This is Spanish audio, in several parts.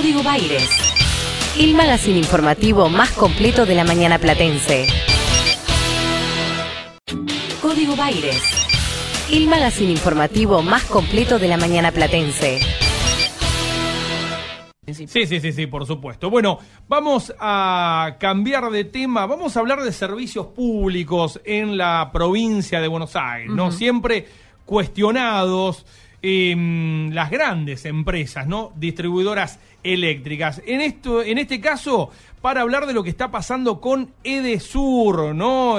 Código Baires, el magazine informativo más completo de la mañana platense. Código Baires, el magazine informativo más completo de la mañana platense. Sí, por supuesto. Bueno, vamos a cambiar de tema. Vamos a hablar de servicios públicos en la provincia de Buenos Aires, ¿no? Siempre cuestionados las grandes empresas, ¿no? Distribuidoras eléctricas. En este caso, para hablar de lo que está pasando con Edesur, ¿no?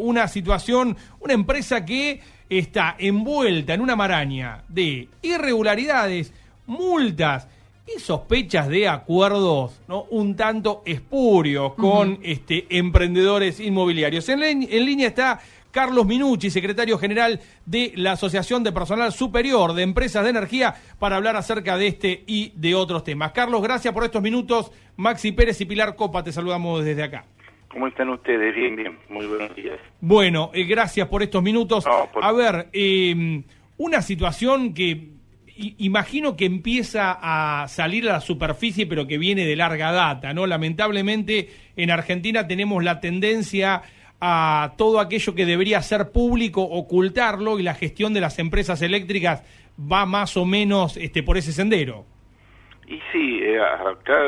Una situación, una empresa que está envuelta en una maraña de irregularidades, multas y sospechas de acuerdos, ¿no?, un tanto espurios con emprendedores inmobiliarios. En línea está Carlos Minucci, secretario general de la Asociación de Personal Superior de Empresas de Energía, para hablar acerca de este y de otros temas. Carlos, gracias por estos minutos. Maxi Pérez y Pilar Copa, te saludamos desde acá. ¿Cómo están ustedes? Bien, bien. Muy buenos días. Bueno, gracias por estos minutos. A ver, una situación que imagino que empieza a salir a la superficie, pero que viene de larga data, ¿no? Lamentablemente, en Argentina tenemos la tendencia a todo aquello que debería ser público, ocultarlo, y la gestión de las empresas eléctricas va más o menos por ese sendero. Y sí, acá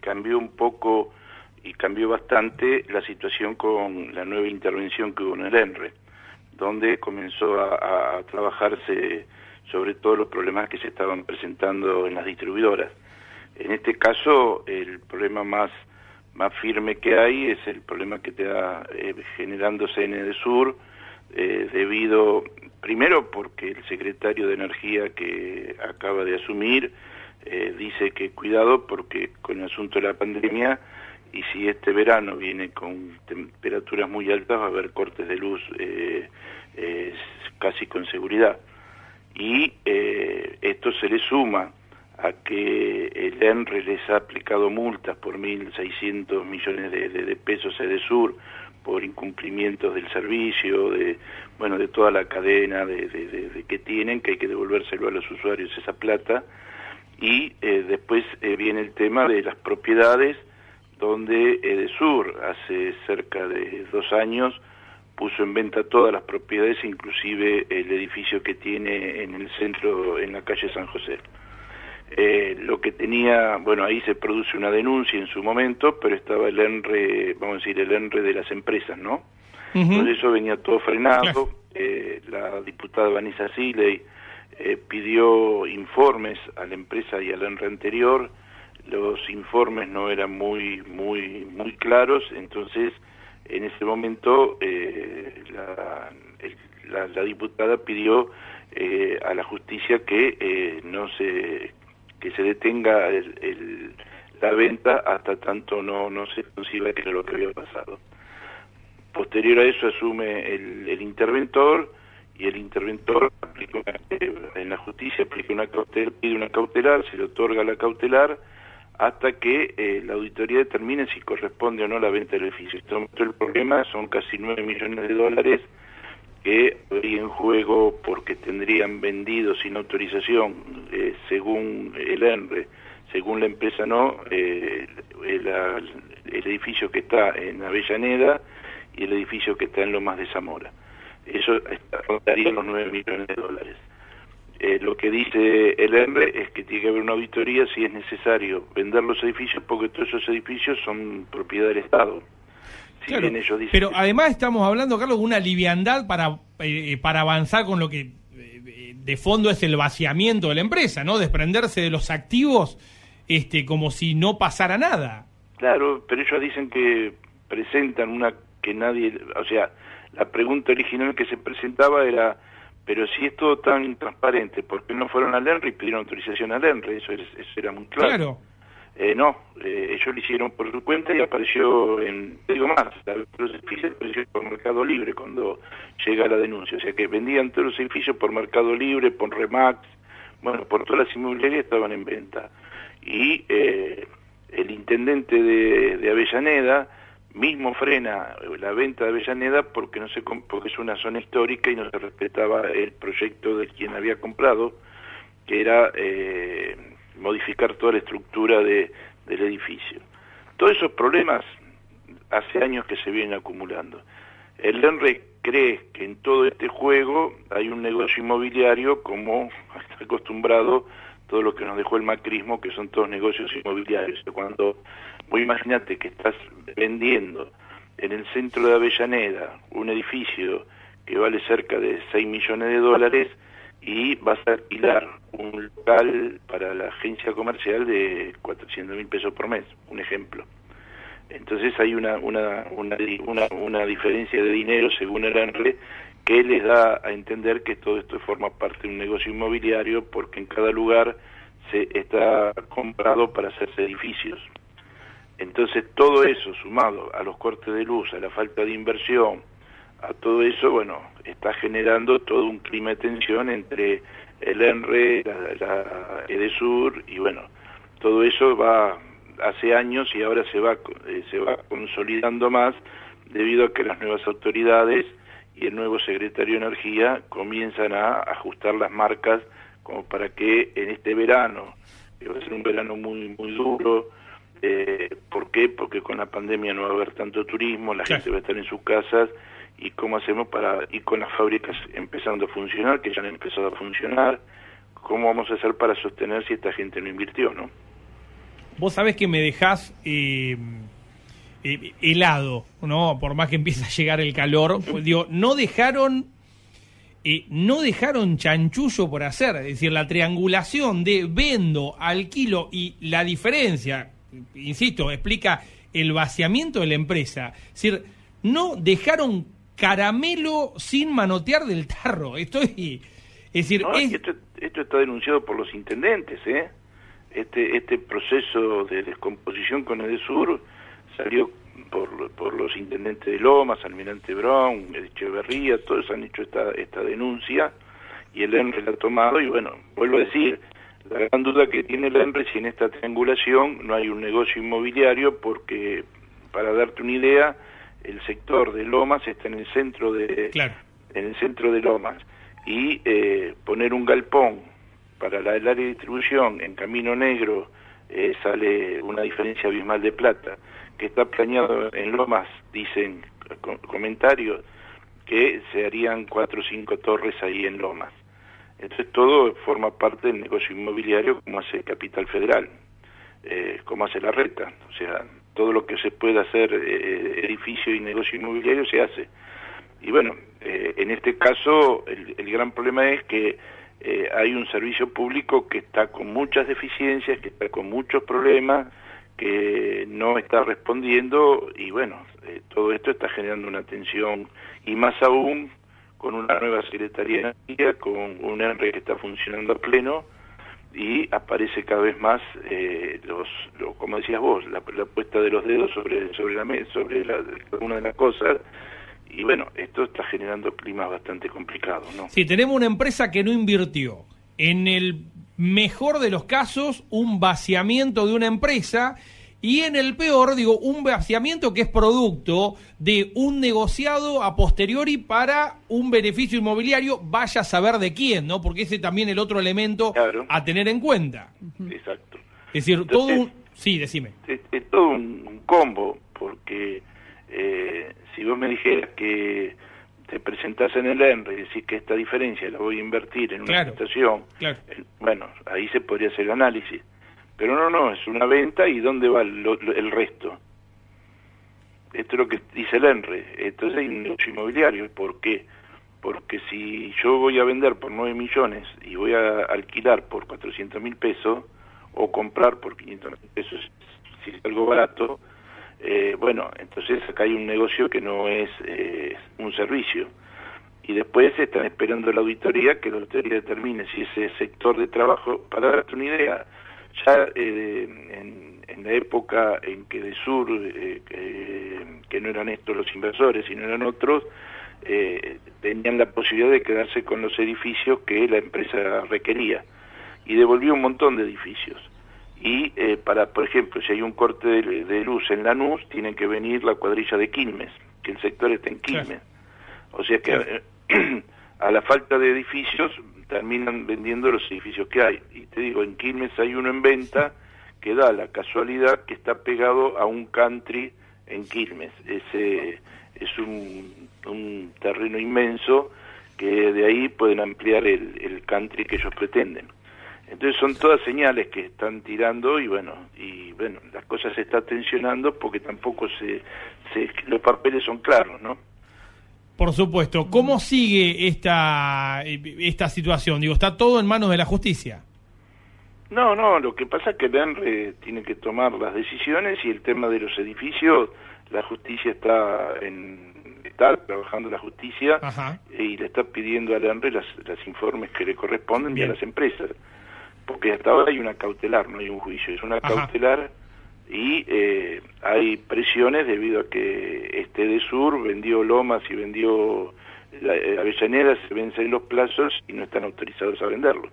cambió un poco, y cambió bastante, la situación con la nueva intervención que hubo en el ENRE, donde comenzó a trabajarse sobre todo los problemas que se estaban presentando en las distribuidoras. En este caso, el problema más firme que hay es el problema que está generándose en Edesur, debido, primero, porque el secretario de Energía que acaba de asumir dice que cuidado, porque con el asunto de la pandemia, y si este verano viene con temperaturas muy altas, va a haber cortes de luz casi con seguridad. Y esto se le suma a que el ENRE les ha aplicado multas por 1.600 millones de pesos a Edesur por incumplimientos del servicio, de toda la cadena de que tienen, que hay que devolvérselo a los usuarios esa plata. Y después viene el tema de las propiedades, donde Edesur hace cerca de 2 años puso en venta todas las propiedades, inclusive el edificio que tiene en el centro, en la calle San José. Lo que tenía, ahí se produce una denuncia en su momento, pero estaba el ENRE, el ENRE de las empresas, ¿no? Entonces eso venía todo frenado. La diputada Vanessa Siley pidió informes a la empresa y al ENRE anterior. Los informes no eran muy claros, entonces en ese momento la diputada pidió a la justicia que se detenga la venta hasta tanto no se conciba que era lo que había pasado. Posterior a eso asume el interventor, y el interventor aplica una cautelar, pide una cautelar, se le otorga la cautelar, hasta que la auditoría determine si corresponde o no la venta del edificio. El problema son casi $9 millones que habría en juego, porque tendrían vendido sin autorización, según el ENRE, según la empresa el edificio que está en Avellaneda y el edificio que está en Lomas de Zamora. Eso rondaría los $9 millones. Lo que dice el ENRE es que tiene que haber una auditoría si es necesario vender los edificios, porque todos esos edificios son propiedad del Estado. Claro, ellos dicen, pero además estamos hablando, Carlos, de una liviandad para avanzar con lo que de fondo es el vaciamiento de la empresa, ¿no? Desprenderse de los activos como si no pasara nada. Claro, pero ellos dicen que presentan una que nadie... O sea, la pregunta original que se presentaba era... Pero si es todo tan intransparente, ¿por qué no fueron al ENRE y pidieron autorización al ENRE? Eso era muy claro. Claro. Ellos lo hicieron por su cuenta y apareció los edificios apareció por Mercado Libre cuando llega la denuncia. O sea que vendían todos los edificios por Mercado Libre, por Remax, por todas las inmobiliarias estaban en venta. Y el intendente de Avellaneda mismo frena la venta de Avellaneda porque es una zona histórica y no se respetaba el proyecto de quien había comprado, que era modificar toda la estructura del edificio. Todos esos problemas hace años que se vienen acumulando. El ENRE cree que en todo este juego hay un negocio inmobiliario, como está acostumbrado todo lo que nos dejó el macrismo, que son todos negocios inmobiliarios. Cuando, vos imaginate que estás vendiendo en el centro de Avellaneda un edificio que vale cerca de $6 millones y vas a alquilar un local para la agencia comercial de $400.000 por mes, un ejemplo. Entonces hay una diferencia de dinero, según el ENRE, que les da a entender que todo esto forma parte de un negocio inmobiliario, porque en cada lugar se está comprado para hacerse edificios. Entonces todo eso, sumado a los cortes de luz, a la falta de inversión, a todo eso, bueno, está generando todo un clima de tensión entre el ENRE, la Edesur, y bueno, todo eso va hace años y ahora se va consolidando más, debido a que las nuevas autoridades y el nuevo secretario de Energía comienzan a ajustar las marcas como para que en este verano, que va a ser un verano muy, muy duro. ¿Por qué? Porque con la pandemia no va a haber tanto turismo, la gente va a estar en sus casas, y cómo hacemos para ir con las fábricas empezando a funcionar, que ya han empezado a funcionar, cómo vamos a hacer para sostener si esta gente no invirtió, ¿no? Vos sabés que me dejás helado, ¿no? Por más que empieza a llegar el calor, pues, digo, no dejaron chanchullo por hacer, es decir, la triangulación de vendo, alquilo y la diferencia, insisto, explica el vaciamiento de la empresa, es decir, no dejaron caramelo sin manotear del tarro. Esto está denunciado por los intendentes, ¿eh? Este proceso de descomposición con Edesur salió por los intendentes de Lomas, Almirante Brown, Echeverría, todos han hecho esta denuncia, y el ENRE la ha tomado, y bueno, vuelvo a decir, la gran duda que tiene el ENRE si en esta triangulación no hay un negocio inmobiliario, porque, para darte una idea, el sector de Lomas está en el centro de Lomas, y poner un galpón para el área de distribución en Camino Negro sale una diferencia abismal de plata, que está planeado en Lomas, dicen comentarios, que se harían 4 o 5 torres ahí en Lomas. Entonces todo forma parte del negocio inmobiliario, como hace Capital Federal, como hace La Reta, o sea, todo lo que se puede hacer edificio y negocio inmobiliario se hace. Y bueno, en este caso el gran problema es que hay un servicio público que está con muchas deficiencias, que está con muchos problemas, que no está respondiendo, y bueno, todo esto está generando una tensión, y más aún con una nueva Secretaría de Energía, con un ENRE que está funcionando a pleno, y aparece cada vez más, como decías vos, la puesta de los dedos sobre la mesa, sobre una de las cosas. Y bueno, esto está generando climas bastante complicados, ¿no? Sí, tenemos una empresa que no invirtió. En el mejor de los casos, un vaciamiento de una empresa, y en el peor, digo, un vaciamiento que es producto de un negociado a posteriori para un beneficio inmobiliario, vaya a saber de quién, ¿no? Porque ese también es el otro elemento a tener en cuenta. Exacto. Es decir, entonces, todo un... Sí, decime. Es todo un combo, porque... si vos me dijeras que te presentás en el ENRE y decís que esta diferencia la voy a invertir en una estación, bueno, ahí se podría hacer el análisis. Pero no, es una venta, y ¿dónde va el resto? Esto es lo que dice el ENRE. Entonces hay un negocio inmobiliario. ¿Por qué? Porque si yo voy a vender por 9 millones y voy a alquilar por $400.000 o comprar por $500.000, si es algo barato... bueno, entonces acá hay un negocio que no es un servicio, y después están esperando la auditoría, que la auditoría determine si ese sector de trabajo, para darte una idea, ya en la época en que Edesur, que no eran estos los inversores, sino eran otros, tenían la posibilidad de quedarse con los edificios que la empresa requería, y devolvió un montón de edificios. Y por ejemplo, si hay un corte de luz en Lanús, tienen que venir la cuadrilla de Quilmes, que el sector está en Quilmes. O sea que a la falta de edificios terminan vendiendo los edificios que hay. Y te digo, en Quilmes hay uno en venta que da la casualidad que está pegado a un country en Quilmes. Ese es un terreno inmenso que de ahí pueden ampliar el country que ellos pretenden. Entonces son todas señales que están tirando y bueno, las cosas se están tensionando porque tampoco los papeles son claros, ¿no? Por supuesto. ¿Cómo sigue esta situación? Digo, ¿está todo en manos de la justicia? No, lo que pasa es que el ENRE tiene que tomar las decisiones y el tema de los edificios, la justicia está trabajando la justicia. Ajá. Y le está pidiendo al ENRE las informes que le corresponden. Bien. Y a las empresas, porque hasta ahora hay una cautelar, no hay un juicio, es una. Ajá. Cautelar y hay presiones debido a que Edesur vendió Lomas y vendió Avellaneda, se vencen los plazos y no están autorizados a venderlo.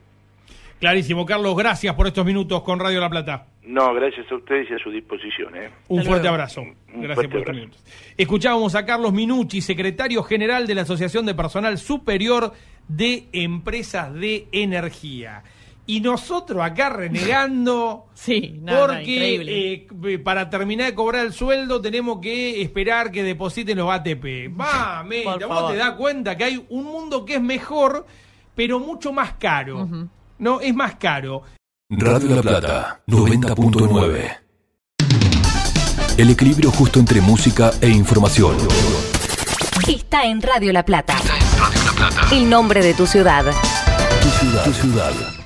Clarísimo, Carlos, gracias por estos minutos con Radio La Plata. No, gracias a ustedes y a su disposición. Un fuerte abrazo. Gracias por estos minutos. Escuchábamos a Carlos Minucci, secretario general de la Asociación de Personal Superior de Empresas de Energía. Y nosotros acá renegando, sí, porque para terminar de cobrar el sueldo tenemos que esperar que depositen los ATP. Mamita, vos te das cuenta que hay un mundo que es mejor, pero mucho más caro. Uh-huh. No, es más caro. Radio La Plata, 90.9. El equilibrio justo entre música e información. Está en Radio La Plata. Está en Radio La Plata. El nombre de tu ciudad. Tu ciudad.